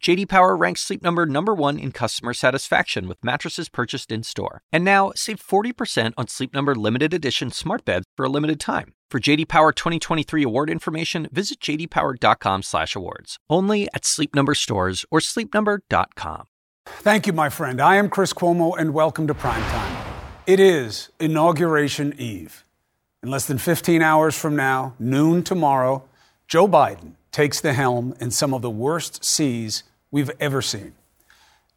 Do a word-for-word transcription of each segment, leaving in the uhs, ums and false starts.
J D. Power ranks Sleep Number number one in customer satisfaction with mattresses purchased in-store. And now, save forty percent on Sleep Number limited edition smart beds for a limited time. For J D. Power twenty twenty-three award information, visit j d power dot com slash awards. Only at Sleep Number stores or sleep number dot com. Thank you, my friend. I am Chris Cuomo, and welcome to Primetime. It is Inauguration Eve. In less than fifteen hours from now, noon tomorrow, Joe Biden takes the helm in some of the worst seas we've ever seen.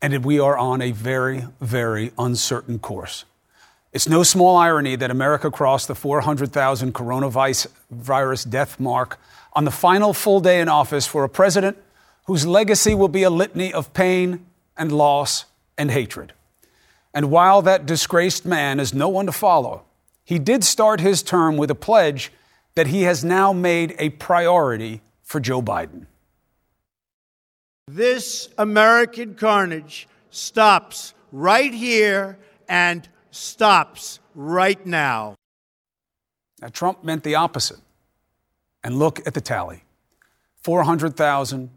And we are on a very, very uncertain course. It's no small irony that America crossed the four hundred thousand coronavirus death mark on the final full day in office for a president whose legacy will be a litany of pain and loss and hatred. And while that disgraced man is no one to follow, he did start his term with a pledge that he has now made a priority for Joe Biden. This American carnage stops right here and stops right now. Now, Trump meant the opposite. And look at the tally. four hundred thousand,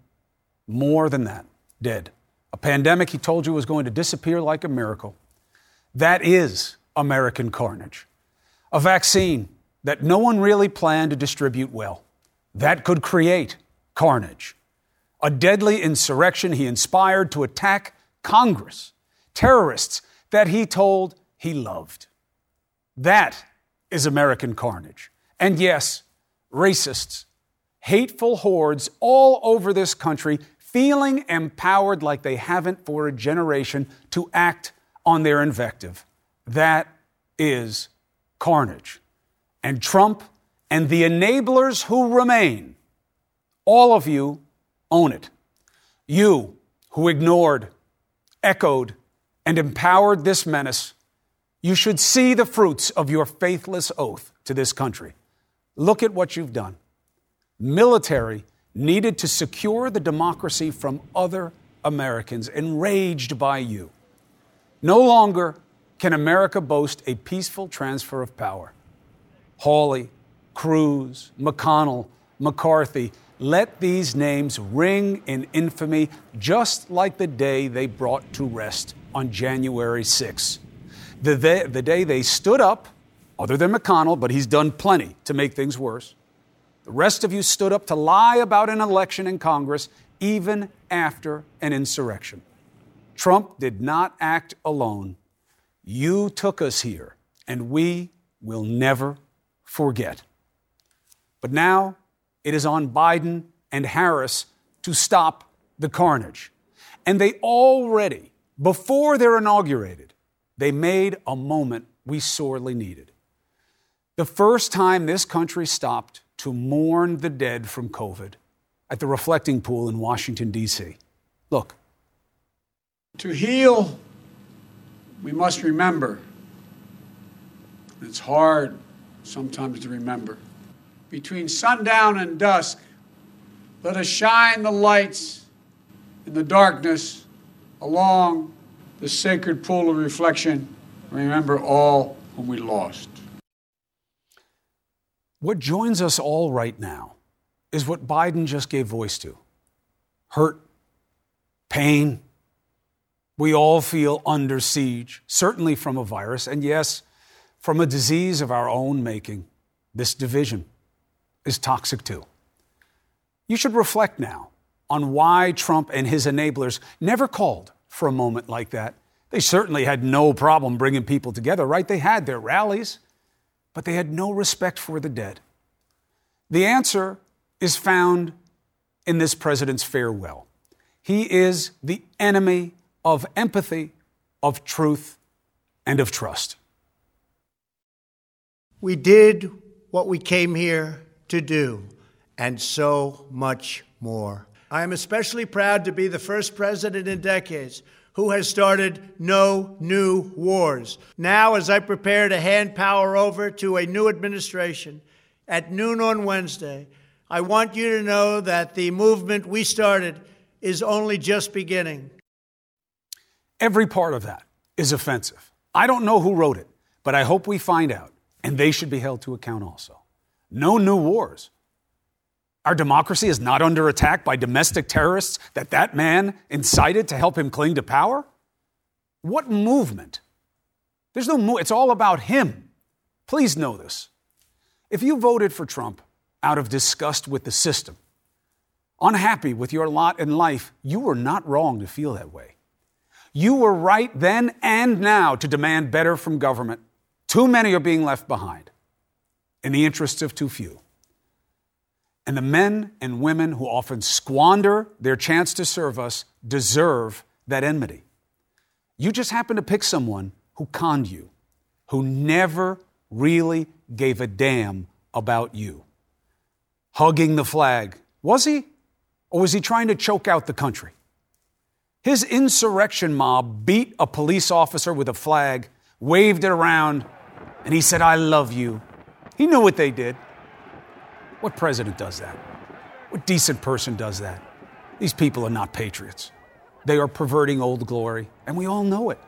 more than that, dead. A pandemic he told you was going to disappear like a miracle. That is American carnage. A vaccine that no one really planned to distribute well. That could create carnage. A deadly insurrection he inspired to attack Congress. Terrorists that he told he loved. That is American carnage. And yes, racists, hateful hordes all over this country feeling empowered like they haven't for a generation to act on their invective. That is carnage. And Trump and the enablers who remain, all of you own it. You who ignored, echoed, and empowered this menace, you should see the fruits of your faithless oath to this country. Look at what you've done. Military needed to secure the democracy from other Americans enraged by you. No longer can America boast a peaceful transfer of power. Hawley, Cruz, McConnell, McCarthy, let these names ring in infamy just like the day they brought to rest on January sixth. The day, the day they stood up, other than McConnell, but he's done plenty to make things worse. The rest of you stood up to lie about an election in Congress even after an insurrection. Trump did not act alone. You took us here, and we will never forget. But now it is on Biden and Harris to stop the carnage. And they already, before they're inaugurated, they made a moment we sorely needed. The first time this country stopped to mourn the dead from COVID at the Reflecting Pool in Washington, D C. Look. To heal, we must remember. It's hard sometimes to remember. Between sundown and dusk, let us shine the lights in the darkness along the sacred pool of reflection. Remember all whom we lost. What joins us all right now is what Biden just gave voice to. Hurt, pain. We all feel under siege, certainly from a virus, and yes, from a disease of our own making. This division is toxic too. You should reflect now on why Trump and his enablers never called for a moment like that. They certainly had no problem bringing people together, right? They had their rallies, but they had no respect for the dead. The answer is found in this president's farewell. He is the enemy of empathy, of truth, and of trust. We did what we came here to do, and so much more. I am especially proud to be the first president in decades who has started no new wars. Now, as I prepare to hand power over to a new administration at noon on Wednesday, I want you to know that the movement we started is only just beginning. Every part of that is offensive. I don't know who wrote it, but I hope we find out, and they should be held to account also. No new wars. Our democracy is not under attack by domestic terrorists that that man incited to help him cling to power? What movement? There's no move. It's all about him. Please know this. If you voted for Trump out of disgust with the system, unhappy with your lot in life, you were not wrong to feel that way. You were right then and now to demand better from government. Too many are being left behind in the interests of too few. And the men and women who often squander their chance to serve us deserve that enmity. You just happen to pick someone who conned you, who never really gave a damn about you. Hugging the flag, was he? Or was he trying to choke out the country? His insurrection mob beat a police officer with a flag, waved it around, and he said, "I love you." He knew what they did. What president does that? What decent person does that? These people are not patriots. They are perverting Old Glory, and we all know it.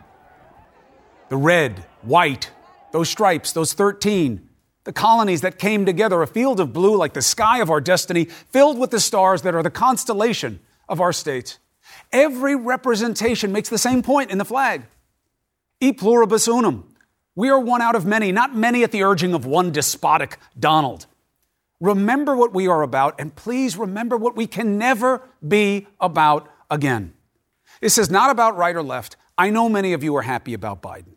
The red, white, those stripes, those thirteen, the colonies that came together, a field of blue like the sky of our destiny, filled with the stars that are the constellation of our states. Every representation makes the same point in the flag. E pluribus unum. We are one out of many, not many at the urging of one despotic Donald. Remember what we are about, and please remember what we can never be about again. This is not about right or left. I know many of you are happy about Biden.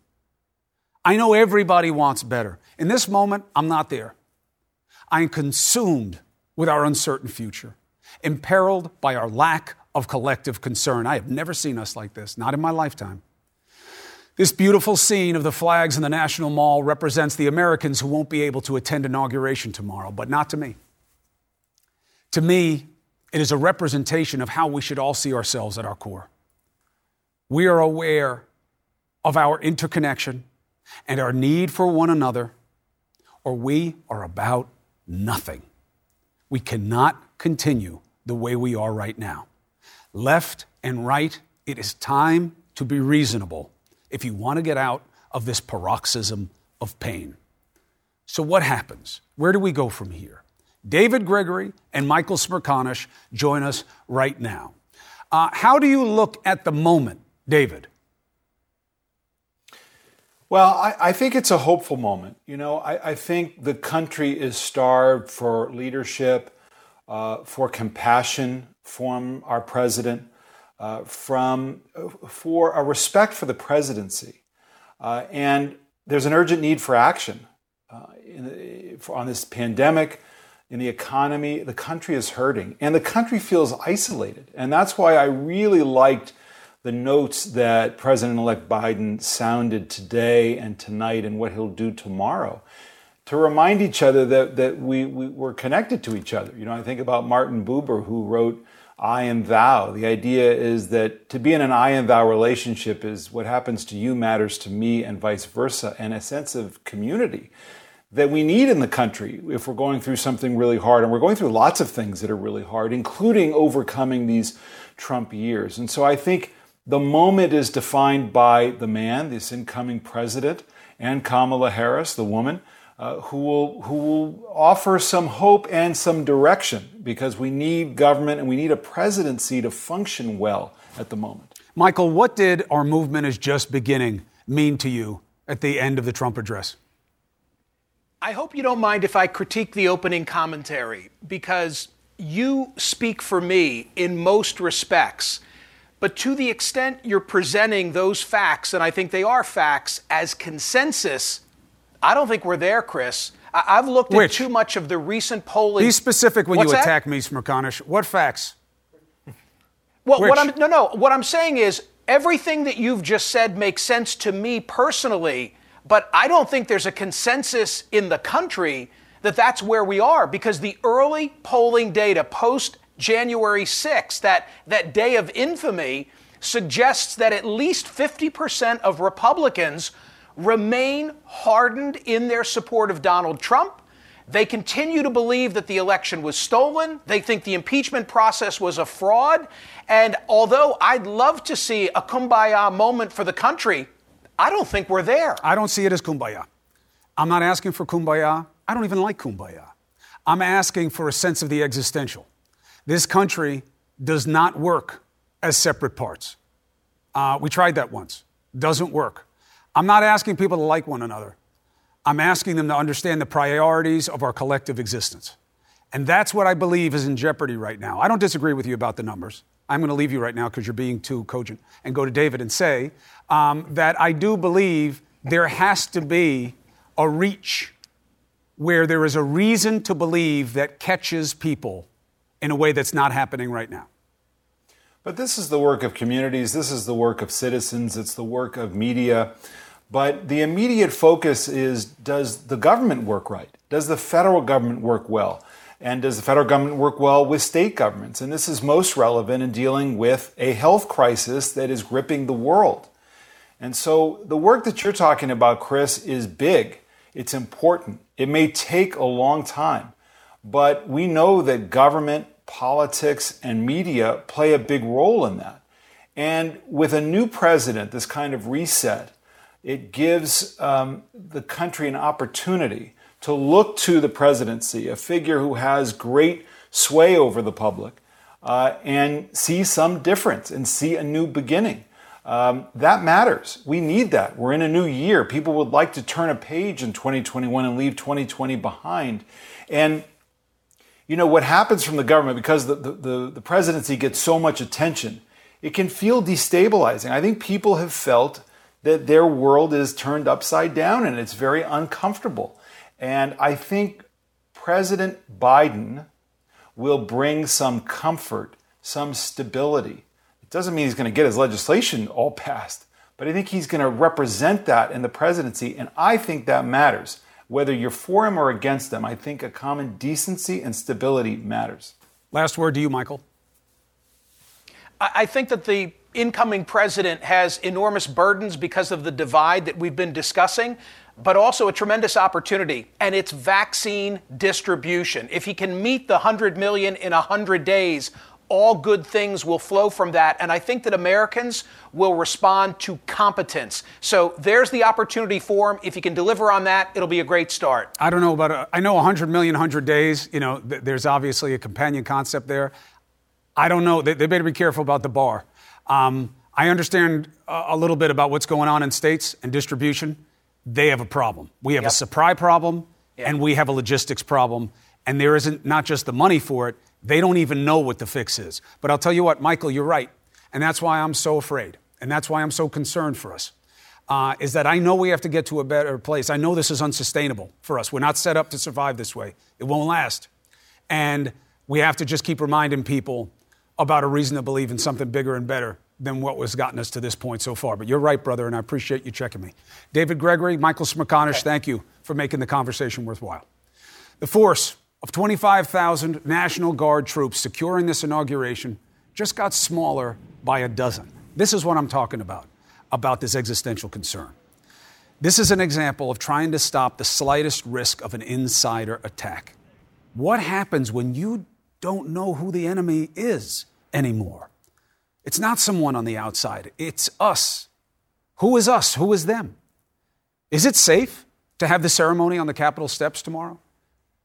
I know everybody wants better. In this moment, I'm not there. I am consumed with our uncertain future, imperiled by our lack of collective concern. I have never seen us like this, not in my lifetime. This beautiful scene of the flags in the National Mall represents the Americans who won't be able to attend inauguration tomorrow, but not to me. To me, it is a representation of how we should all see ourselves at our core. We are aware of our interconnection and our need for one another, or we are about nothing. We cannot continue the way we are right now. Left and right, it is time to be reasonable if you want to get out of this paroxysm of pain. So what happens? Where do we go from here? David Gregory and Michael Smerconish join us right now. Uh, how do you look at the moment, David? Well, I, I think it's a hopeful moment. You know, I, I think the country is starved for leadership, uh, for compassion from our president, Uh, from for a respect for the presidency, uh, and there's an urgent need for action uh, in the, for, on this pandemic, in the economy. The country is hurting, and the country feels isolated, and that's why I really liked the notes that President-elect Biden sounded today and tonight, and what he'll do tomorrow, to remind each other that that we, we we're connected to each other. You know, I think about Martin Buber, who wrote I and thou. The idea is that to be in an I and thou relationship is what happens to you matters to me and vice versa, and a sense of community that we need in the country if we're going through something really hard. And we're going through lots of things that are really hard, including overcoming these Trump years. And so I think the moment is defined by the man, this incoming president, and Kamala Harris, the woman, Uh, who will who will offer some hope and some direction, because we need government and we need a presidency to function well at the moment. Michael, what did "our movement is just beginning" mean to you at the end of the Trump address? I hope you don't mind if I critique the opening commentary, because you speak for me in most respects. But to the extent you're presenting those facts, and I think they are facts, as consensus, I don't think we're there, Chris. I- I've looked Which? at too much of the recent polling. Be specific when What's you that? attack me, Smerconish. What facts? Well, Which? what I'm no, no. What I'm saying is everything that you've just said makes sense to me personally, but I don't think there's a consensus in the country that that's where we are, because the early polling data post January sixth, that that day of infamy, suggests that at least fifty percent of Republicans remain hardened in their support of Donald Trump. They continue to believe that the election was stolen. They think the impeachment process was a fraud. And although I'd love to see a kumbaya moment for the country, I don't think we're there. I don't see it as kumbaya. I'm not asking for kumbaya. I don't even like kumbaya. I'm asking for a sense of the existential. This country does not work as separate parts. Uh, we tried that once. Doesn't work. I'm not asking people to like one another. I'm asking them to understand the priorities of our collective existence. And that's what I believe is in jeopardy right now. I don't disagree with you about the numbers. I'm going to leave you right now because you're being too cogent and go to David and say um, that I do believe there has to be a reach where there is a reason to believe that catches people in a way that's not happening right now. But this is the work of communities. This is the work of citizens. It's the work of media. But the immediate focus is, does the government work right? Does the federal government work well? And does the federal government work well with state governments? And this is most relevant in dealing with a health crisis that is gripping the world. And so the work that you're talking about, Chris, is big. It's important. It may take a long time. But we know that government, politics, and media play a big role in that. And with a new president, this kind of reset, it gives um, the country an opportunity to look to the presidency, a figure who has great sway over the public, uh, and see some difference and see a new beginning. Um, that matters. We need that. We're in a new year. People would like to turn a page in twenty twenty-one and leave twenty twenty behind. And you know, what happens from the government, because the, the, the presidency gets so much attention, it can feel destabilizing. I think people have felt that their world is turned upside down and it's very uncomfortable. And I think President Biden will bring some comfort, some stability. It doesn't mean he's going to get his legislation all passed, but I think he's going to represent that in the presidency. And I think that matters. Whether you're for him or against him, I think a common decency and stability matters. Last word to you, Michael. I think that the incoming president has enormous burdens because of the divide that we've been discussing, but also a tremendous opportunity, and it's vaccine distribution. If he can meet the one hundred million in one hundred days, all good things will flow from that. And I think that Americans will respond to competence. So there's the opportunity for him. If he can deliver on that, it'll be a great start. I don't know about, a, I know one hundred million, one hundred days, you know, th- there's obviously a companion concept there. I don't know. They, they better be careful about the bar. Um, I understand a, a little bit about what's going on in states and distribution. They have a problem. We have yep. a supply problem yep. and we have a logistics problem. And there isn't not just the money for it. They don't even know what the fix is. But I'll tell you what, Michael, you're right. And that's why I'm so afraid. And that's why I'm so concerned for us, uh, is that I know we have to get to a better place. I know this is unsustainable for us. We're not set up to survive this way. It won't last. And we have to just keep reminding people about a reason to believe in something bigger and better than what has gotten us to this point so far. But you're right, brother, and I appreciate you checking me. David Gregory, Michael Smerconish, okay. Thank you for making the conversation worthwhile. The force of twenty-five thousand National Guard troops securing this inauguration just got smaller by a dozen. This is what I'm talking about, about this existential concern. This is an example of trying to stop the slightest risk of an insider attack. What happens when you don't know who the enemy is anymore? It's not someone on the outside. It's us. Who is us? Who is them? Is it safe to have the ceremony on the Capitol steps tomorrow?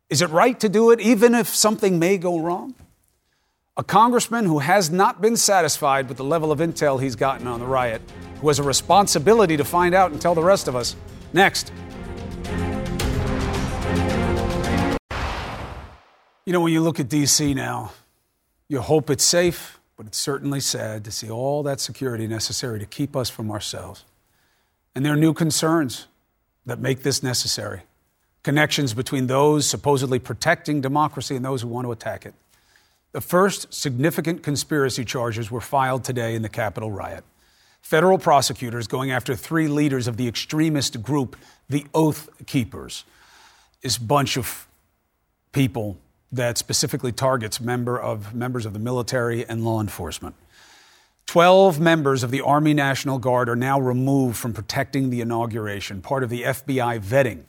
Is it right to do it, even if something may go wrong? A congressman who has not been satisfied with the level of intel he's gotten on the riot, who has a responsibility to find out and tell the rest of us. Next. You know, when you look at D C now, you hope it's safe, but it's certainly sad to see all that security necessary to keep us from ourselves. And there are new concerns that make this necessary. Connections between those supposedly protecting democracy and those who want to attack it. The first significant conspiracy charges were filed today in the Capitol riot. Federal prosecutors going after three leaders of the extremist group, the Oath Keepers. This bunch of people that specifically targets member of, members of the military and law enforcement. Twelve members of the Army National Guard are now removed from protecting the inauguration, part of the F B I vetting.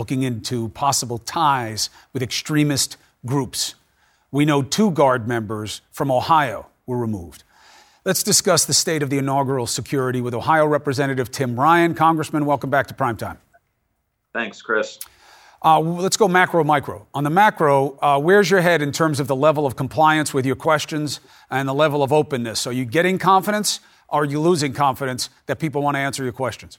looking into possible ties with extremist groups. We know two Guard members from Ohio were removed. Let's discuss the state of the inaugural security with Ohio Representative Tim Ryan. Congressman, welcome back to Primetime. Thanks, Chris. Uh, let's go macro, micro. On the macro, uh, where's your head in terms of the level of compliance with your questions and the level of openness? Are you getting confidence? Or are you losing confidence that people want to answer your questions?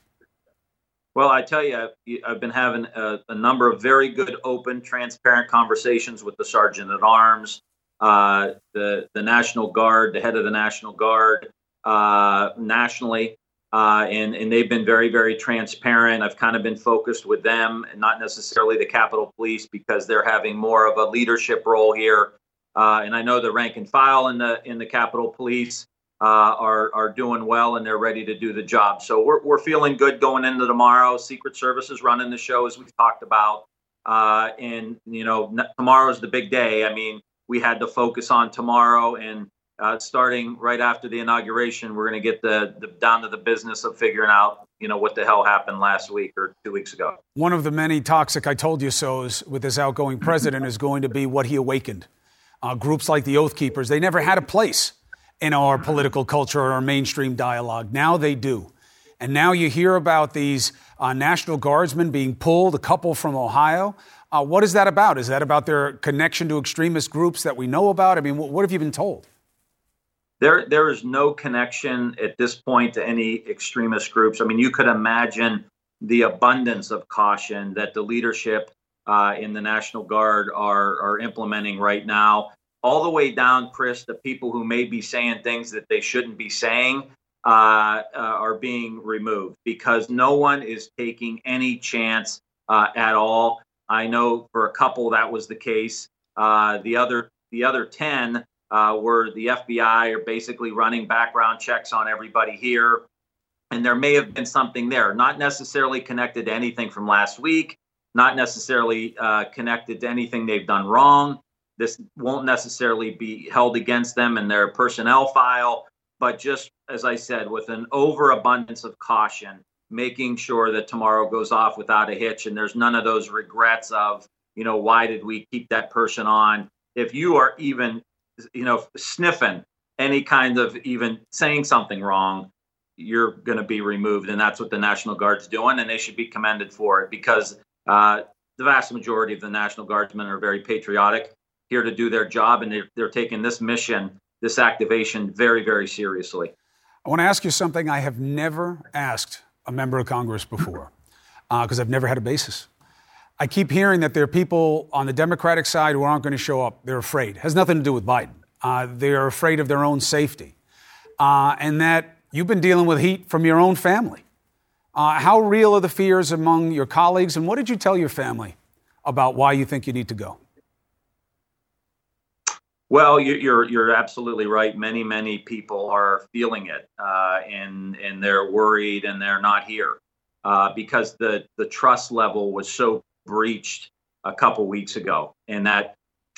Well, I tell you, I've, I've been having a, a number of very good, open, transparent conversations with the Sergeant at Arms, uh, the, the National Guard, the head of the National Guard uh, nationally. Uh, and, and they've been very, very transparent. I've kind of been focused with them and not necessarily the Capitol Police because they're having more of a leadership role here. Uh, and I know the rank and file in the in the Capitol Police Uh, are are doing well, and they're ready to do the job. So we're we're feeling good going into tomorrow. Secret Service is running the show, as we've talked about. Uh, and, you know, n- tomorrow's the big day. I mean, we had to focus on tomorrow. And uh, starting right after the inauguration, we're going to get the, the down to the business of figuring out, you know, what the hell happened last week or two weeks ago. One of the many toxic I told you so's with this outgoing president is going to be what he awakened. Uh, groups like the Oath Keepers, they never had a place in our political culture or our mainstream dialogue. Now they do. And now you hear about these uh, National Guardsmen being pulled, a couple from Ohio. Uh, what is that about? Is that about their connection to extremist groups that we know about? I mean, wh- what have you been told? There, there is no connection at this point to any extremist groups. I mean, you could imagine the abundance of caution that the leadership uh, in the National Guard are, are implementing right now. All the way down, Chris, the people who may be saying things that they shouldn't be saying uh, uh, are being removed because no one is taking any chance uh, at all. I know for a couple that was the case. Uh, the other the other ten uh, were the F B I are basically running background checks on everybody here. And there may have been something there, not necessarily connected to anything from last week, not necessarily uh, connected to anything they've done wrong. This won't necessarily be held against them in their personnel file, but just, as I said, with an overabundance of caution, making sure that tomorrow goes off without a hitch and there's none of those regrets of, you know, why did we keep that person on? If you are even, you know, sniffing any kind of even saying something wrong, you're going to be removed. And that's what the National Guard's doing, and they should be commended for it because uh, the vast majority of the National Guardsmen are very patriotic, here to do their job, and they're, they're taking this mission, this activation very, very seriously. I want to ask you something I have never asked a member of Congress before, because uh, I've never had a basis. I keep hearing that there are people on the Democratic side who aren't going to show up. They're afraid. It has nothing to do with Biden. Uh, they're afraid of their own safety. Uh, and that you've been dealing with heat from your own family. Uh, how real are the fears among your colleagues, and what did you tell your family about why you think you need to go? Well, you're you're absolutely right. Many, many people are feeling it uh, and and they're worried and they're not here uh, because the, the trust level was so breached a couple weeks ago. And that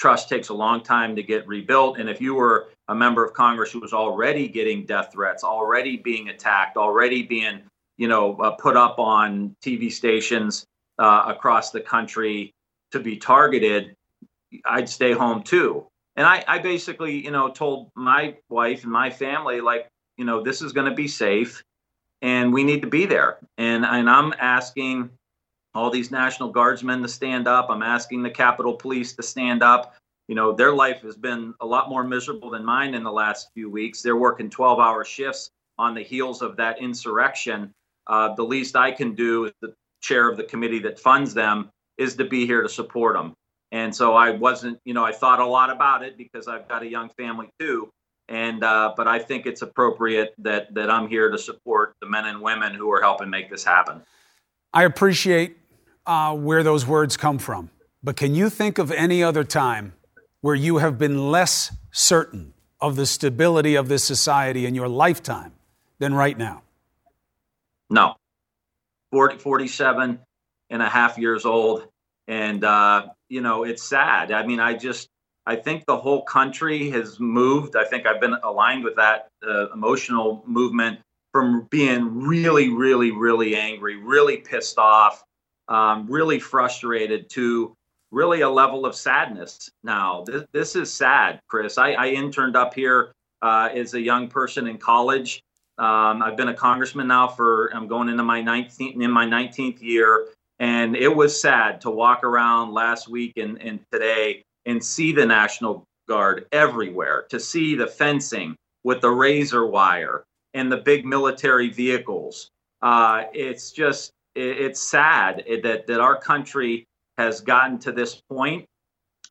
trust takes a long time to get rebuilt. And if you were a member of Congress who was already getting death threats, already being attacked, already being, you know, uh, put up on T V stations uh, across the country to be targeted, I'd stay home, too. And I, I basically, you know, told my wife and my family, like, you know, this is going to be safe and we need to be there. And, and I'm asking all these National Guardsmen to stand up. I'm asking the Capitol Police to stand up. You know, their life has been a lot more miserable than mine in the last few weeks. They're working twelve hour shifts on the heels of that insurrection. Uh, the least I can do as the chair of the committee that funds them is to be here to support them. And so I wasn't, you know, I thought a lot about it because I've got a young family too. And, uh, but I think it's appropriate that that I'm here to support the men and women who are helping make this happen. I appreciate uh, where those words come from. But can you think of any other time where you have been less certain of the stability of this society in your lifetime than right now? No. forty, forty-seven and a half years old. And, uh, you know, it's sad. I mean, I just I think the whole country has moved. I think I've been aligned with that uh, emotional movement from being really, really, really angry, really pissed off, um, really frustrated, to really a level of sadness now. This, this is sad, Chris. I, I interned up here uh, as a young person in college. Um, I've been a congressman now for, I'm going into my nineteenth, in my nineteenth year. And it was sad to walk around last week and, and today and see the National Guard everywhere, to see the fencing with the razor wire and the big military vehicles. Uh, it's just, it, it's sad that, that our country has gotten to this point.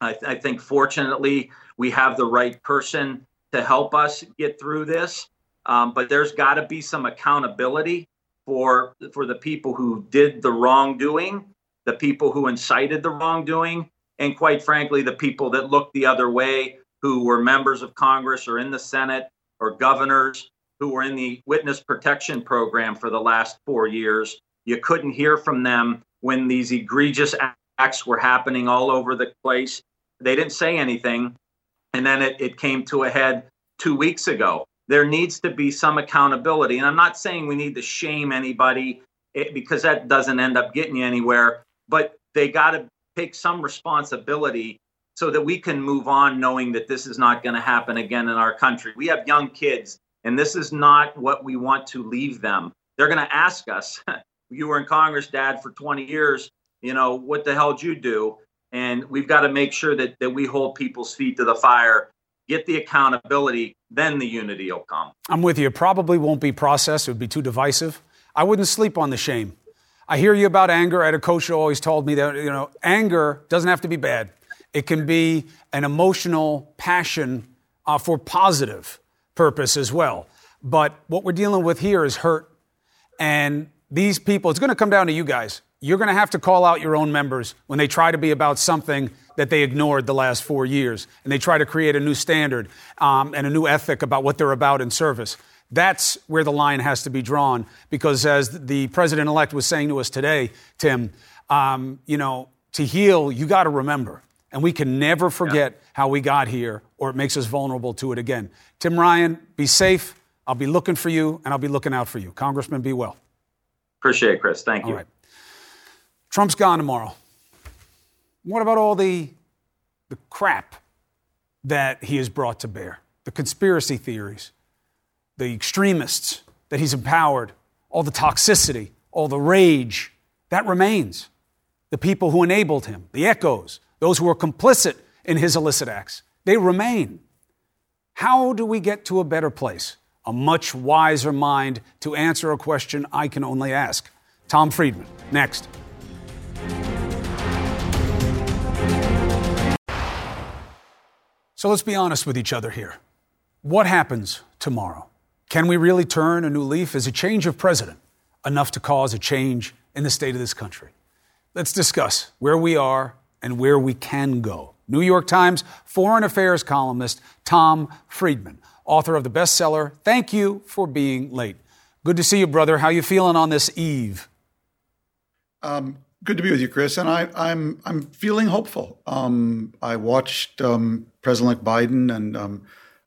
I, th- I think fortunately we have the right person to help us get through this. Um, but there's got to be some accountability for for the people who did the wrongdoing, the people who incited the wrongdoing, and quite frankly, the people that looked the other way, who were members of Congress or in the Senate or governors, who were in the witness protection program for the last four years. You couldn't hear from them when these egregious acts were happening all over the place. They didn't say anything. And then it, it came to a head two weeks ago. There needs to be some accountability. And I'm not saying we need to shame anybody, because that doesn't end up getting you anywhere, but they got to take some responsibility so that we can move on, knowing that this is not going to happen again in our country. We have young kids, and this is not what we want to leave them. They're going to ask us, you were in Congress, Dad, for twenty years, you know, what the hell did you do? And we've got to make sure that, that we hold people's feet to the fire. Get the accountability, then the unity will come. I'm with you. It probably won't be processed. It would be too divisive. I wouldn't sleep on the shame. I hear you about anger. I had a coach who always told me that, you know, anger doesn't have to be bad. It can be an emotional passion uh, for positive purpose as well. But what we're dealing with here is hurt. And these people, it's going to come down to you guys. You're going to have to call out your own members when they try to be about something that they ignored the last four years, and they try to create a new standard um, and a new ethic about what they're about in service. That's where the line has to be drawn, because as the president-elect was saying to us today, Tim, um, you know, to heal, you got to remember. And we can never forget yeah. how we got here, or it makes us vulnerable to it again. Tim Ryan, be safe. I'll be looking for you, and I'll be looking out for you. Congressman, be well. Appreciate it, Chris. Thank you. All right. Trump's gone tomorrow. What about all the the crap that he has brought to bear? The conspiracy theories, the extremists that he's empowered, all the toxicity, all the rage, that remains. The people who enabled him, the echoes, those who were complicit in his illicit acts, they remain. How do we get to a better place? A much wiser mind to answer a question I can only ask. Tom Friedman, next. So let's be honest with each other here. What happens tomorrow? Can we really turn a new leaf? Is a change of president enough to cause a change in the state of this country? Let's discuss where we are and where we can go. New York Times foreign affairs columnist Tom Friedman, author of the bestseller, Thank You for Being Late. Good to see you, brother. How you feeling on this eve? Um. Good to be with you, Chris. And I, I'm I'm feeling hopeful. Um, I watched um, President-elect Biden and um,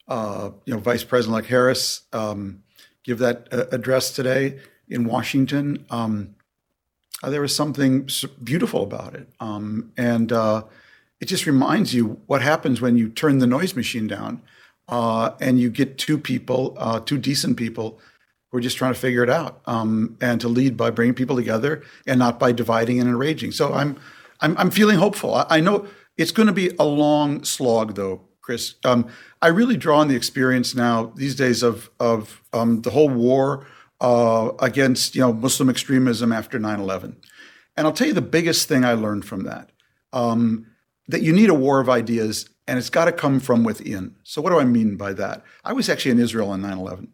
uh, you know Vice President-elect Harris um, give that uh, address today in Washington. Um, uh, there was something beautiful about it, um, and uh, it just reminds you what happens when you turn the noise machine down uh, and you get two people, uh, two decent people. We're just trying to figure it out, um, and to lead by bringing people together and not by dividing and enraging. So I'm, I'm, I'm feeling hopeful. I, I know it's going to be a long slog, though, Chris. Um, I really draw on the experience now these days of of um, the whole war uh, against you know Muslim extremism after nine eleven, and I'll tell you the biggest thing I learned from that: um, that you need a war of ideas, and it's got to come from within. So what do I mean by that? I was actually in Israel on nine eleven.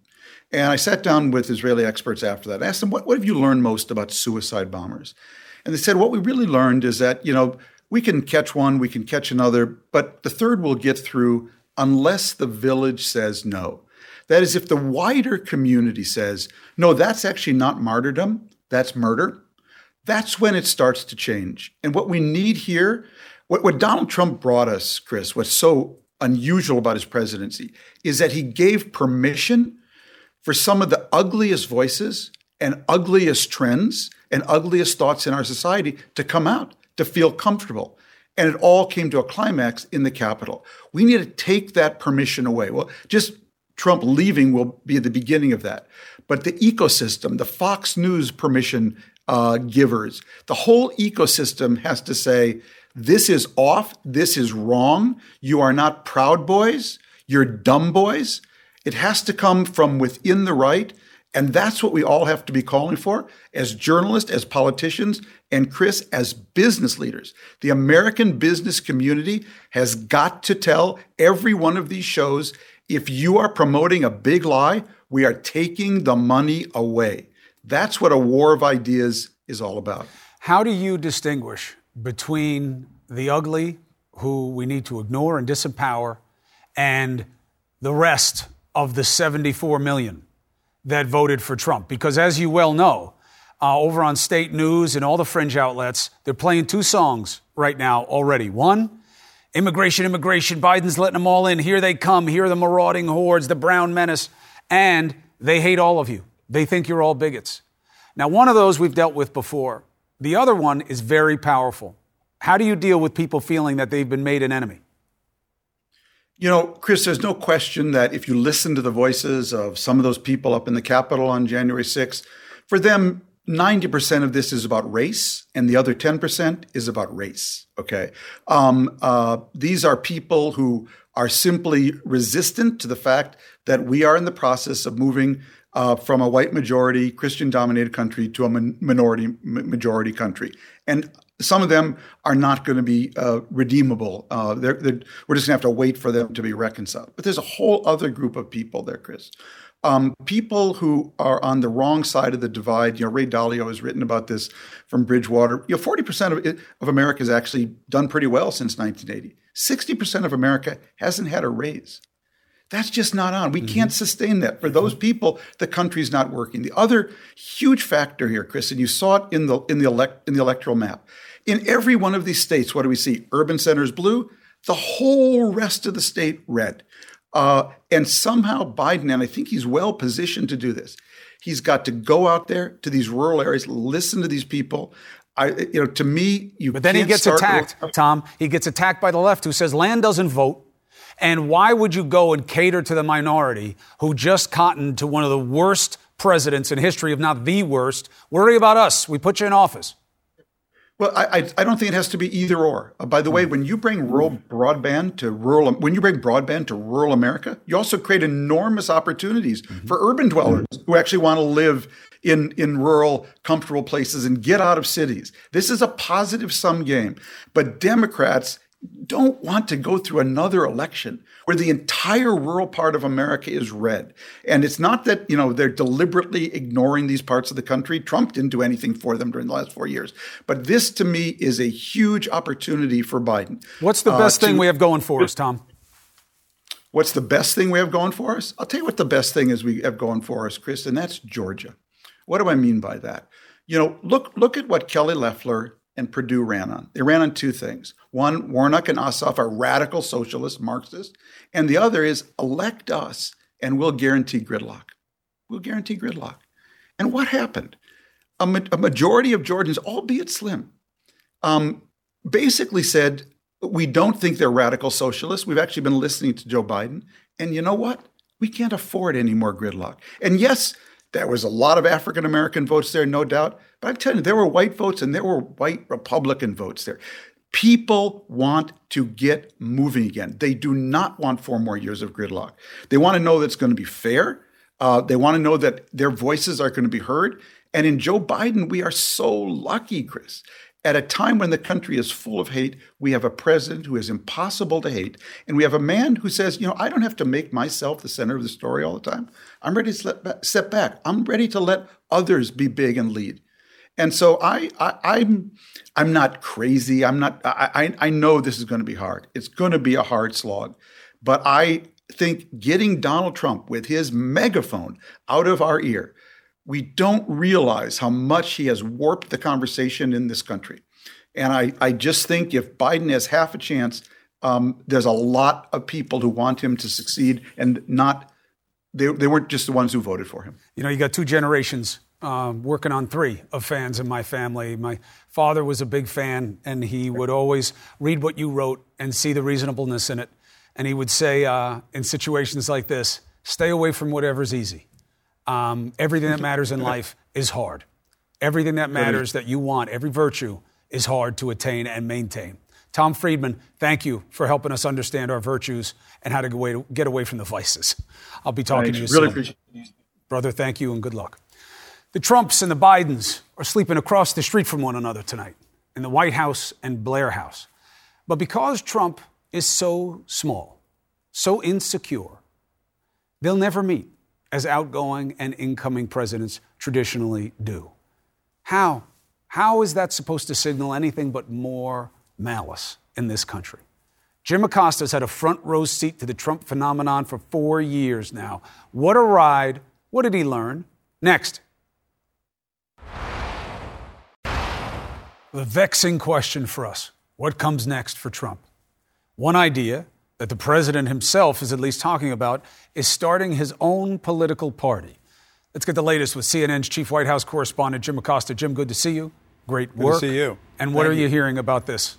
And I sat down with Israeli experts after that. I asked them, what, what have you learned most about suicide bombers? And they said, what we really learned is that, you know, we can catch one, we can catch another, but the third will get through unless the village says no. That is, if the wider community says, no, that's actually not martyrdom, that's murder, that's when it starts to change. And what we need here, what, what Donald Trump brought us, Chris, what's so unusual about his presidency, is that he gave permission for some of the ugliest voices and ugliest trends and ugliest thoughts in our society to come out, to feel comfortable. And it all came to a climax in the Capitol. We need to take that permission away. Well, just Trump leaving will be the beginning of that. But the ecosystem, the Fox News permission uh, givers, the whole ecosystem has to say, this is off, this is wrong, you are not Proud Boys, you're dumb boys. It has to come from within the right, and that's what we all have to be calling for as journalists, as politicians, and Chris, as business leaders. The American business community has got to tell every one of these shows, if you are promoting a big lie, we are taking the money away. That's what a war of ideas is all about. How do you distinguish between the ugly, who we need to ignore and disempower, and the rest of the seventy-four million that voted for Trump? Because as you well know, uh, over on state news and all the fringe outlets, they're playing two songs right now already. One, immigration, immigration, Biden's letting them all in. Here they come. Here are the marauding hordes, the brown menace. And they hate all of you. They think you're all bigots. Now, one of those we've dealt with before. The other one is very powerful. How do you deal with people feeling that they've been made an enemy? You know, Chris, there's no question that if you listen to the voices of some of those people up in the Capitol on January sixth, for them, ninety percent of this is about race, and the other ten percent is about race, okay? Um, uh, these are people who are simply resistant to the fact that we are in the process of moving Uh, from a white majority, Christian-dominated country to a min- minority m- majority country. And some of them are not going to be uh, redeemable. Uh, they're, they're, we're just going to have to wait for them to be reconciled. But there's a whole other group of people there, Chris. Um, people who are on the wrong side of the divide. You know, Ray Dalio has written about this from Bridgewater. You know, forty percent of, it, of America has actually done pretty well since nineteen eighty. sixty percent of America hasn't had a raise. That's just not on. We mm-hmm. can't sustain that. For those people, the country's not working. The other huge factor here, Chris, and you saw it in the in the elect, in the electoral map. In every one of these states, what do we see? Urban centers blue, the whole rest of the state red. Uh, and somehow Biden, and I think he's well positioned to do this, he's got to go out there to these rural areas, listen to these people. I, you know, to me, you. But then can't he gets attacked, with, uh, Tom. He gets attacked by the left, who says land doesn't vote. And why would you go and cater to the minority who just cottoned to one of the worst presidents in history, if not the worst? Worry about us. We put you in office. Well, I, I don't think it has to be either or. Uh, by the way, when you bring rural broadband to rural, when you bring broadband to rural America, you also create enormous opportunities mm-hmm. for urban dwellers who actually want to live in, in rural, comfortable places and get out of cities. This is a positive-sum game. But Democrats don't want to go through another election where the entire rural part of America is red. And it's not that, you know, they're deliberately ignoring these parts of the country. Trump didn't do anything for them during the last four years. But this, to me, is a huge opportunity for Biden. What's the best uh, to, thing we have going for us, Tom? What's the best thing we have going for us? I'll tell you what the best thing is we have going for us, Chris, and that's Georgia. What do I mean by that? You know, look, look at what Kelly Loeffler and Perdue ran on. They ran on two things. One, Warnock and Ossoff are radical socialists, Marxists. And the other is elect us and we'll guarantee gridlock. We'll guarantee gridlock. And what happened? A, ma- a majority of Georgians, albeit slim, um, basically said, we don't think they're radical socialists. We've actually been listening to Joe Biden. And you know what? We can't afford any more gridlock. And yes, there was a lot of African-American votes there, no doubt. But I'm telling you, there were white votes and there were white Republican votes there. People want to get moving again. They do not want four more years of gridlock. They want to know that it's going to be fair. Uh, they want to know that their voices are going to be heard. And in Joe Biden, we are so lucky, Chris. At a time when the country is full of hate, we have a president who is impossible to hate. And we have a man who says, you know, I don't have to make myself the center of the story all the time. I'm ready to step back. I'm ready to let others be big and lead. And so I, I, I'm I'm not crazy. I'm not. I, I know this is going to be hard. It's going to be a hard slog. But I think getting Donald Trump with his megaphone out of our ear, we don't realize how much he has warped the conversation in this country. And I, I just think if Biden has half a chance, um, there's a lot of people who want him to succeed and not, they, they weren't just the ones who voted for him. You know, you got two generations um, working on three of fans in my family. My father was a big fan, and he would always read what you wrote and see the reasonableness in it. And he would say, uh, in situations like this, stay away from whatever's easy. Um, everything that matters in life is hard. Everything that matters that you want, every virtue, is hard to attain and maintain. Tom Friedman, thank you for helping us understand our virtues and how to get away from the vices. I'll be talking Thanks. to you soon. Really appreciate you. Brother, thank you and good luck. The Trumps and the Bidens are sleeping across the street from one another tonight in the White House and Blair House. But because Trump is so small, so insecure, they'll never meet as outgoing and incoming presidents traditionally do. How? How is that supposed to signal anything but more malice in this country? Jim Acosta's had a front row seat to the Trump phenomenon for four years now. What a ride. What did he learn? Next. The vexing question for us. What comes next for Trump? One idea that the president himself is at least talking about is starting his own political party. Let's get the latest with C N N's chief White House correspondent, Jim Acosta. Jim, good to see you. Great work. Good to see you. And what Thank are you, you hearing about this?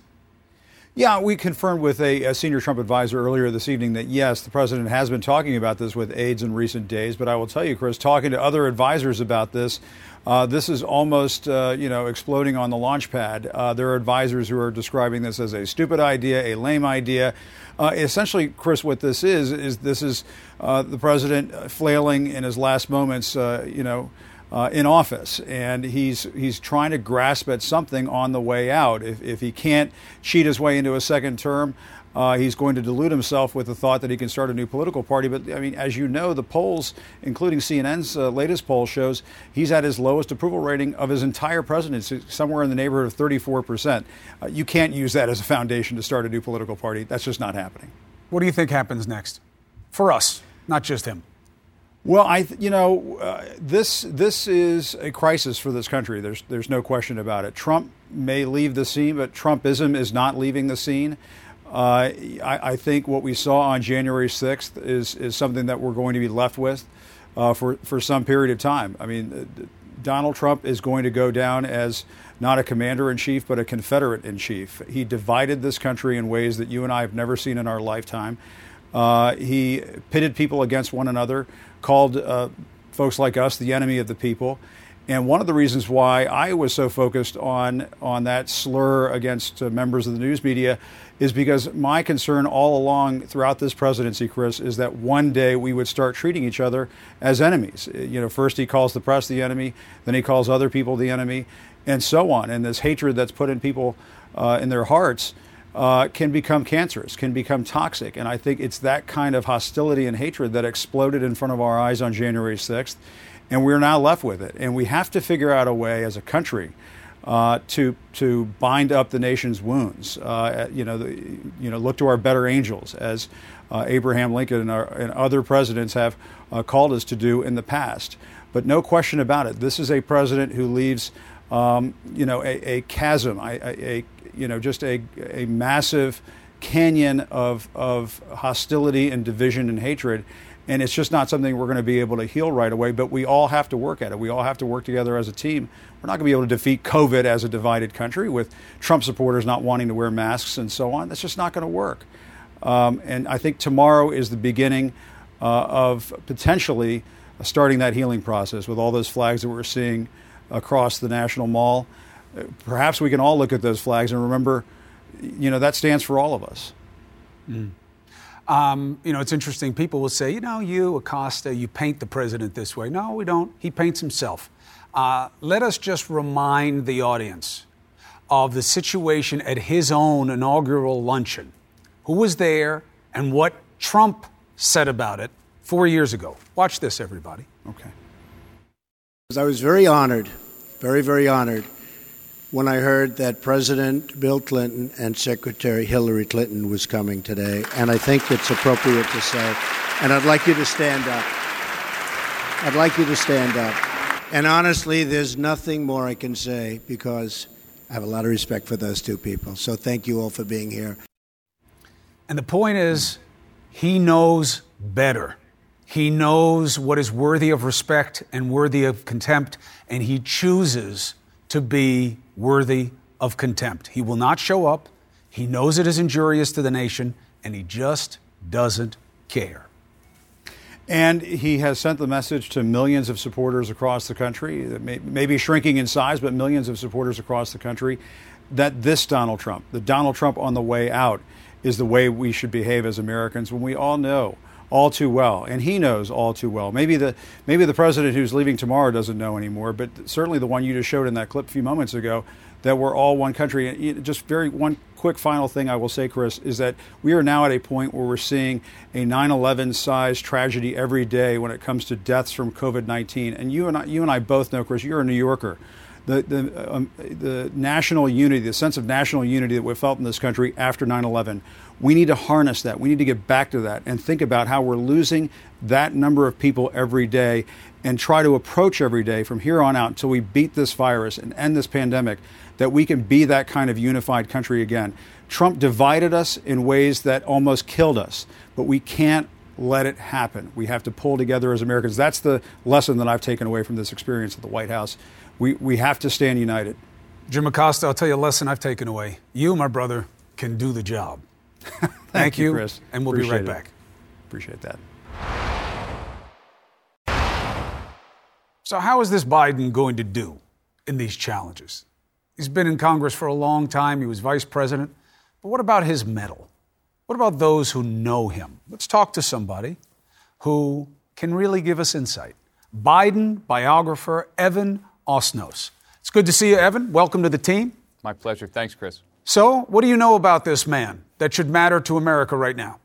Yeah, we confirmed with a, a senior Trump advisor earlier this evening that, yes, the president has been talking about this with aides in recent days. But I will tell you, Chris, talking to other advisors about this, uh, this is almost, uh, you know, exploding on the launch pad. Uh, there are advisors who are describing this as a stupid idea, a lame idea. Uh, essentially, Chris, what this is, is this is uh, the president flailing in his last moments, uh, you know, Uh, in office, and he's he's trying to grasp at something on the way out. If if he can't cheat his way into a second term, uh, he's going to delude himself with the thought that he can start a new political party. But I mean, as you know, the polls, including C N N's uh, latest poll, shows he's at his lowest approval rating of his entire presidency, somewhere in the neighborhood of thirty-four percent. Uh, you can't use that as a foundation to start a new political party. That's just not happening. What do you think happens next for us, not just him? Well, I, th- you know, uh, this this is a crisis for this country. There's there's no question about it. Trump may leave the scene, but Trumpism is not leaving the scene. Uh, I, I think what we saw on January sixth is is something that we're going to be left with uh, for for some period of time. I mean, uh, Donald Trump is going to go down as not a commander in chief, but a confederate in chief. He divided this country in ways that you and I have never seen in our lifetime. Uh, he pitted people against one another, called uh, folks like us the enemy of the people. And one of the reasons why I was so focused on on that slur against uh, members of the news media is because my concern all along throughout this presidency, Chris, is that one day we would start treating each other as enemies. You know, first he calls the press the enemy, then he calls other people the enemy, and so on. And this hatred that's put in people uh, in their hearts Uh, can become cancerous, can become toxic. And I think it's that kind of hostility and hatred that exploded in front of our eyes on January sixth. And we're now left with it. And we have to figure out a way as a country uh, to to bind up the nation's wounds. Uh, you know, the, you know, look to our better angels, as uh, Abraham Lincoln and, our, and other presidents have uh, called us to do in the past. But no question about it, this is a president who leaves, um, you know, a, a chasm, a, a you know, just a a massive canyon of of hostility and division and hatred. And it's just not something we're going to be able to heal right away. But we all have to work at it. We all have to work together as a team. We're not going to be able to defeat COVID as a divided country with Trump supporters not wanting to wear masks and so on. That's just not going to work. Um, and I think tomorrow is the beginning uh, of potentially starting that healing process with all those flags that we're seeing across the National Mall. Perhaps we can all look at those flags and remember, you know, that stands for all of us. Mm. Um, you know, it's interesting. People will say, you know, you, Acosta, you paint the president this way. No, we don't. He paints himself. Uh, let us just remind the audience of the situation at his own inaugural luncheon. Who was there and what Trump said about it four years ago. Watch this, everybody. Okay. I was very honored, very, very honored. When I heard that President Bill Clinton and Secretary Hillary Clinton was coming today, and I think it's appropriate to say, and I'd like you to stand up. I'd like you to stand up. And honestly, there's nothing more I can say because I have a lot of respect for those two people. So thank you all for being here. And the point is, he knows better. He knows what is worthy of respect and worthy of contempt, and he chooses to be worthy of contempt. He will not show up. He knows it is injurious to the nation, and he just doesn't care. And he has sent the message to millions of supporters across the country, that may, may be shrinking in size, but millions of supporters across the country, that this Donald Trump, the Donald Trump on the way out, is the way we should behave as Americans, when we all know all too well, and he knows all too well. Maybe the maybe the president who's leaving tomorrow doesn't know anymore, but certainly the one you just showed in that clip a few moments ago, that we're all one country. And just very one quick final thing I will say, Chris, is that we are now at a point where we're seeing a nine eleven size tragedy every day when it comes to deaths from covid nineteen. And you and I, you and I both know, Chris, you're a New Yorker. The the, um, the national unity, the sense of national unity that we felt in this country after nine eleven, we need to harness that. We need to get back to that and think about how we're losing that number of people every day and try to approach every day from here on out until we beat this virus and end this pandemic, that we can be that kind of unified country again. Trump divided us in ways that almost killed us, but we can't let it happen. We have to pull together as Americans. That's the lesson that I've taken away from this experience at the White House. We we have to stand united. Jim Acosta, I'll tell you a lesson I've taken away. You, my brother, can do the job. Thank, Thank you, Chris. And we'll Appreciate be right it. back. Appreciate that. So how is this Biden going to do in these challenges? He's been in Congress for a long time. He was vice president. But what about his mettle? What about those who know him? Let's talk to somebody who can really give us insight. Biden biographer Evan Osnos. It's good to see you, Evan. Welcome to the team. My pleasure. Thanks, Chris. So, what do you know about this man that should matter to America right now?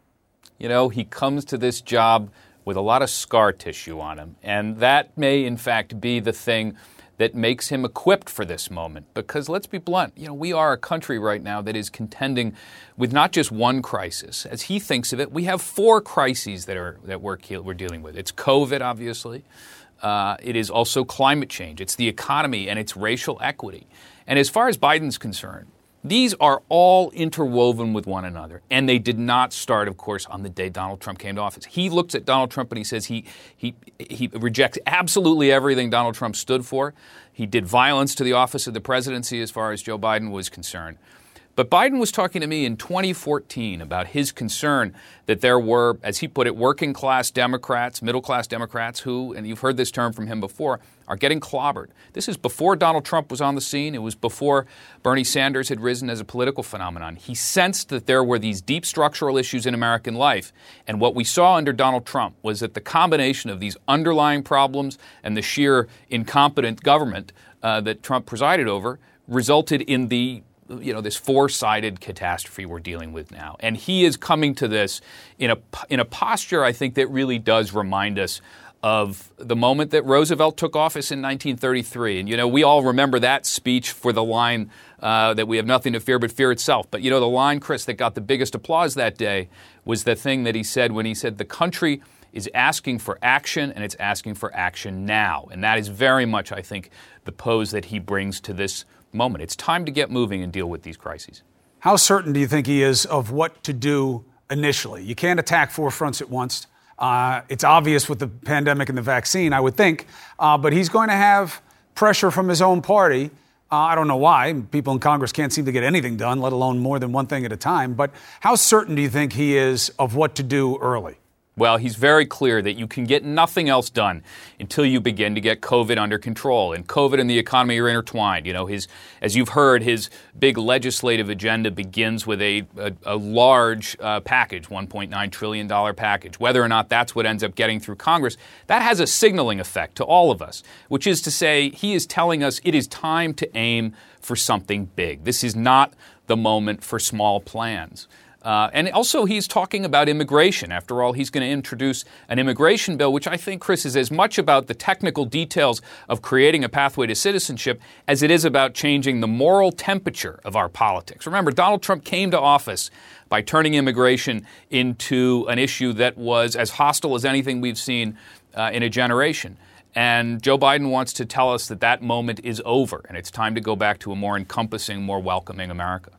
You know, he comes to this job with a lot of scar tissue on him, and that may, in fact, be the thing that makes him equipped for this moment. Because let's be blunt, you know, we are a country right now that is contending with not just one crisis. As he thinks of it, we have four crises that are that we're we're dealing with. It's COVID, obviously. Uh, it is also climate change. It's the economy, and it's racial equity. And as far as Biden's concerned, these are all interwoven with one another. And they did not start, of course, on the day Donald Trump came to office. He looks at Donald Trump and he says he he he rejects absolutely everything Donald Trump stood for. He did violence to the office of the presidency as far as Joe Biden was concerned. But Biden was talking to me in twenty fourteen about his concern that there were, as he put it, working class Democrats, middle class Democrats who, and you've heard this term from him before, are getting clobbered. This is before Donald Trump was on the scene. It was before Bernie Sanders had risen as a political phenomenon. He sensed that there were these deep structural issues in American life. And what we saw under Donald Trump was that the combination of these underlying problems and the sheer incompetent government uh, that Trump presided over resulted in the you know, this four-sided catastrophe we're dealing with now. And he is coming to this in a in a posture, I think, that really does remind us of the moment that Roosevelt took office in nineteen thirty-three. And, you know, we all remember that speech for the line uh, that we have nothing to fear but fear itself. But, you know, the line, Chris, that got the biggest applause that day was the thing that he said when he said the country is asking for action, and it's asking for action now. And that is very much, I think, the pose that he brings to this moment. It's time to get moving and deal with these crises. How certain do you think he is of what to do initially? You can't attack four fronts at once. Uh, it's obvious with the pandemic and the vaccine, I would think. Uh, but he's going to have pressure from his own party. Uh, I don't know why. People in Congress can't seem to get anything done, let alone more than one thing at a time. But how certain do you think he is of what to do early? Well, he's very clear that you can get nothing else done until you begin to get COVID under control. And COVID and the economy are intertwined. You know, his, as you've heard, his big legislative agenda begins with a, a, a large uh, package, one point nine trillion dollars package. Whether or not that's what ends up getting through Congress, that has a signaling effect to all of us, which is to say he is telling us it is time to aim for something big. This is not the moment for small plans. Uh, and also, he's talking about immigration. After all, he's going to introduce an immigration bill, which I think, Chris, is as much about the technical details of creating a pathway to citizenship as it is about changing the moral temperature of our politics. Remember, Donald Trump came to office by turning immigration into an issue that was as hostile as anything we've seen uh, in a generation. And Joe Biden wants to tell us that that moment is over, and it's time to go back to a more encompassing, more welcoming America.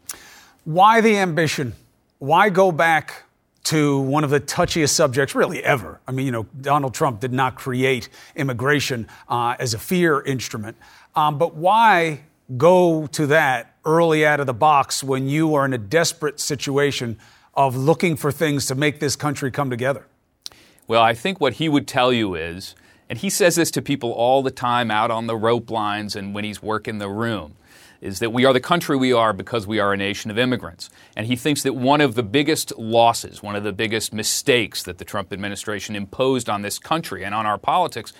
Why the ambition? Why go back to one of the touchiest subjects really ever. I mean, you know, Donald Trump did not create immigration uh, as a fear instrument. Um, but why go to that early out of the box when you are in a desperate situation of looking for things to make this country come together? Well, I think what he would tell you is, and he says this to people all the time out on the rope lines and when he's working the room, is that we are the country we are because we are a nation of immigrants. And he thinks that one of the biggest losses, one of the biggest mistakes that the Trump administration imposed on this country and on our politics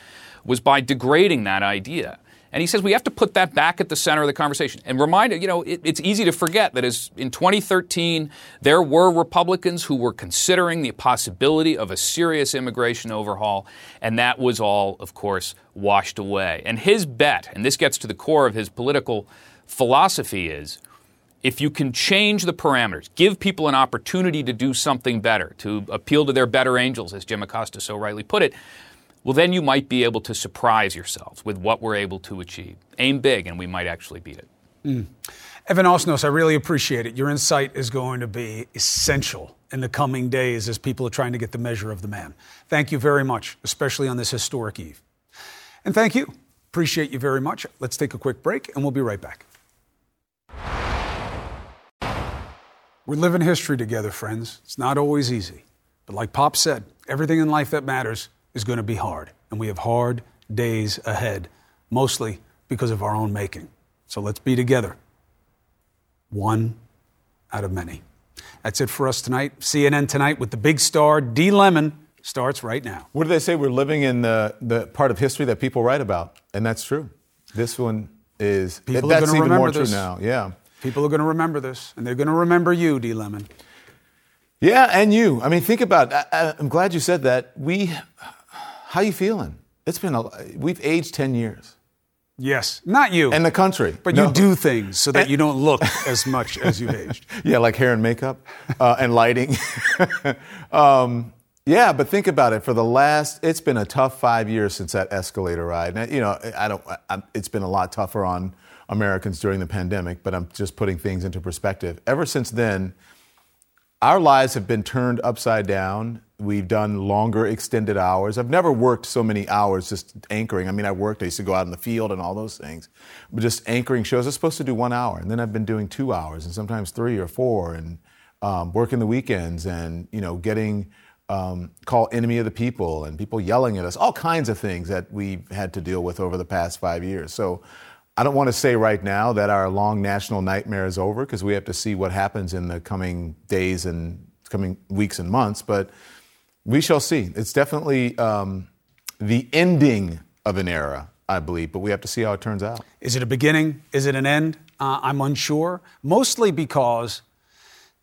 was by degrading that idea. And he says we have to put that back at the center of the conversation. And remind, you know, it, it's easy to forget that as in twenty thirteen, there were Republicans who were considering the possibility of a serious immigration overhaul. And that was all, of course, washed away. And his bet, and this gets to the core of his political philosophy, is if you can change the parameters, give people an opportunity to do something better, to appeal to their better angels, as Jim Acosta so rightly put it, well, then you might be able to surprise yourselves with what we're able to achieve. Aim big, and we might actually beat it. Mm. Evan Osnos, I really appreciate it. Your insight is going to be essential in the coming days as people are trying to get the measure of the man. Thank you very much, especially on this historic eve. And thank you. Appreciate you very much. Let's take a quick break, and we'll be right back. We're living history together, friends. It's not always easy. But like Pop said, everything in life that matters is going to be hard. And we have hard days ahead, mostly because of our own making. So let's be together. One out of many. That's it for us tonight. C N N Tonight with the big star, D. Lemon, starts right now. What do they say? We're living in the, the part of history that people write about. And that's true. This one is. People that, are that's even more this. True now. Yeah. People are going to remember this. And they're going to remember you, D. Lemon. Yeah, and you. I mean, think about it. I, I, I'm glad you said that. We... How you feeling? It's been a, we've aged ten years. Yes, not you. And the country. But no. You do things so that and, you don't look as much as you've aged. Yeah, like hair and makeup uh, and lighting. um, yeah, but think about it. For the last, it's been a tough five years since that escalator ride. And, you know, I don't. I, it's been a lot tougher on Americans during the pandemic, but I'm just putting things into perspective. Ever since then, our lives have been turned upside down. We've done longer extended hours. I've never worked so many hours just anchoring. I mean, I worked, I used to go out in the field and all those things. But just anchoring shows, I was supposed to do one hour. And then I've been doing two hours and sometimes three or four and um, working the weekends and, you know, getting um, called enemy of the people and people yelling at us, all kinds of things that we've had to deal with over the past five years. So I don't want to say right now that our long national nightmare is over because we have to see what happens in the coming days and coming weeks and months. But we shall see. It's definitely um, the ending of an era, I believe, but we have to see how it turns out. Is it a beginning? Is it an end? Uh, I'm unsure, mostly because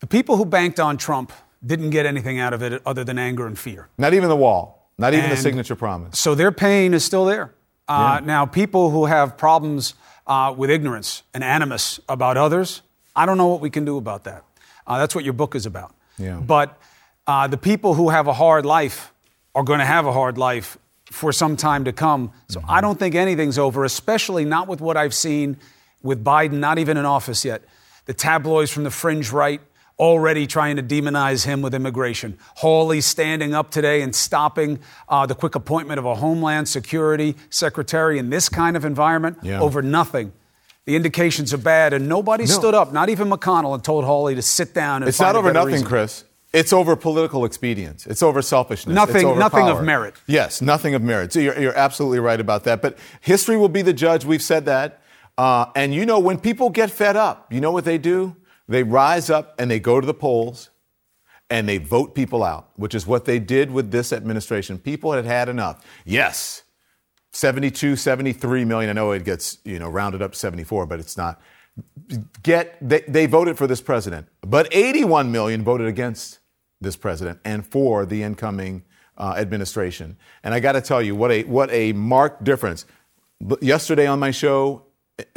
the people who banked on Trump didn't get anything out of it other than anger and fear. Not even the wall. Not even and the signature promise. So their pain is still there. Uh, yeah. Now, people who have problems uh, with ignorance and animus about others, I don't know what we can do about that. Uh, that's what your book is about. Yeah. But... Uh, the people who have a hard life are going to have a hard life for some time to come. So mm-hmm. I don't think anything's over, especially not with what I've seen with Biden, not even in office yet. The tabloids from the fringe right already trying to demonize him with immigration. Hawley standing up today and stopping uh, the quick appointment of a Homeland Security Secretary in this kind of environment yeah. over nothing. The indications are bad, and nobody no. stood up, not even McConnell, and told Hawley to sit down. And it's find not over nothing, reason. Chris. It's over political expedience. It's over selfishness. Nothing, it's over nothing power. Of merit. Yes, nothing of merit. So you're, you're absolutely right about that. But history will be the judge. We've said that. Uh, and, you know, when people get fed up, you know what they do? They rise up and they go to the polls and they vote people out, which is what they did with this administration. People had had enough. Yes, seventy-two, seventy-three million. I know it gets, you know, rounded up to seventy-four, but it's not. Get they, they voted for this president, but eighty-one million voted against this president and for the incoming uh, administration. And I got to tell you, what a what a marked difference. Yesterday on my show,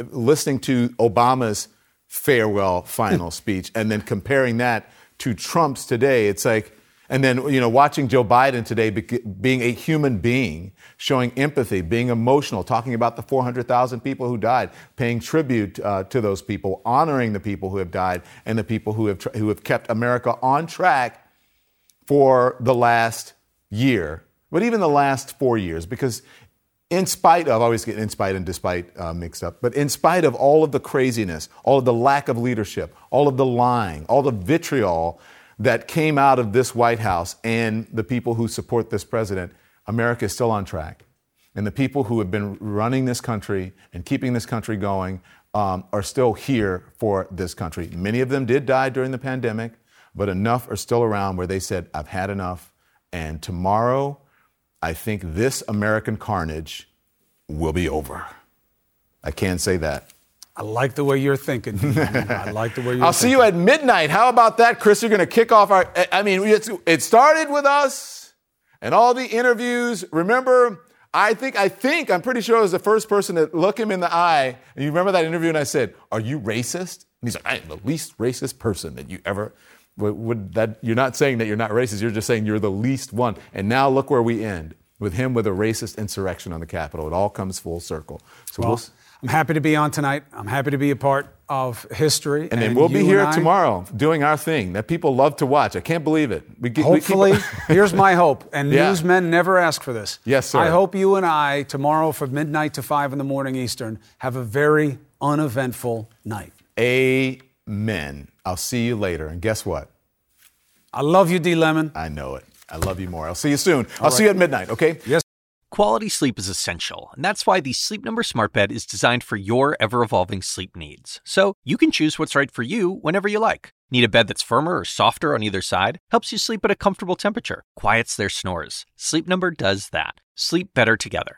listening to Obama's farewell final speech and then comparing that to Trump's today, it's like, and then, you know, watching Joe Biden today, being a human being, showing empathy, being emotional, talking about the four hundred thousand people who died, paying tribute uh, to those people, honoring the people who have died and the people who have, tra- who have kept America on track for the last year, but even the last four years, because in spite of, I always get in spite and despite uh, mixed up, but in spite of all of the craziness, all of the lack of leadership, all of the lying, all the vitriol that came out of this White House and the people who support this president, America is still on track. And the people who have been running this country and keeping this country going um, are still here for this country. Many of them did die during the pandemic, but enough are still around where they said, I've had enough. And tomorrow, I think this American carnage will be over. I can say that. I like the way you're thinking. I like the way you're thinking. I'll see you at midnight. How about that, Chris? You're going to kick off our... I mean, it's, it started with us and all the interviews. Remember... I think, I think, I'm pretty sure I was the first person to look him in the eye. And you remember that interview? And I said, are you racist? And he's like, I am the least racist person that you ever would, would that you're not saying that you're not racist. You're just saying you're the least one. And now look where we end with him with a racist insurrection on the Capitol. It all comes full circle. So well, we'll, I'm happy to be on tonight. I'm happy to be a part of history. And, and then we'll be here I, tomorrow doing our thing that people love to watch. I can't believe it. We get, hopefully, we here's my hope. And yeah. Newsmen never ask for this. Yes, sir. I hope you and I tomorrow from midnight to five in the morning Eastern have a very uneventful night. Amen. I'll see you later. And guess what? I love you, D. Lemon. I know it. I love you more. I'll see you soon. All I'll right. see you at midnight. Okay? Yes. Quality sleep is essential, and that's why the Sleep Number Smart Bed is designed for your ever-evolving sleep needs. So you can choose what's right for you whenever you like. Need a bed that's firmer or softer on either side? Helps you sleep at a comfortable temperature. Quiets their snores. Sleep Number does that. Sleep better together.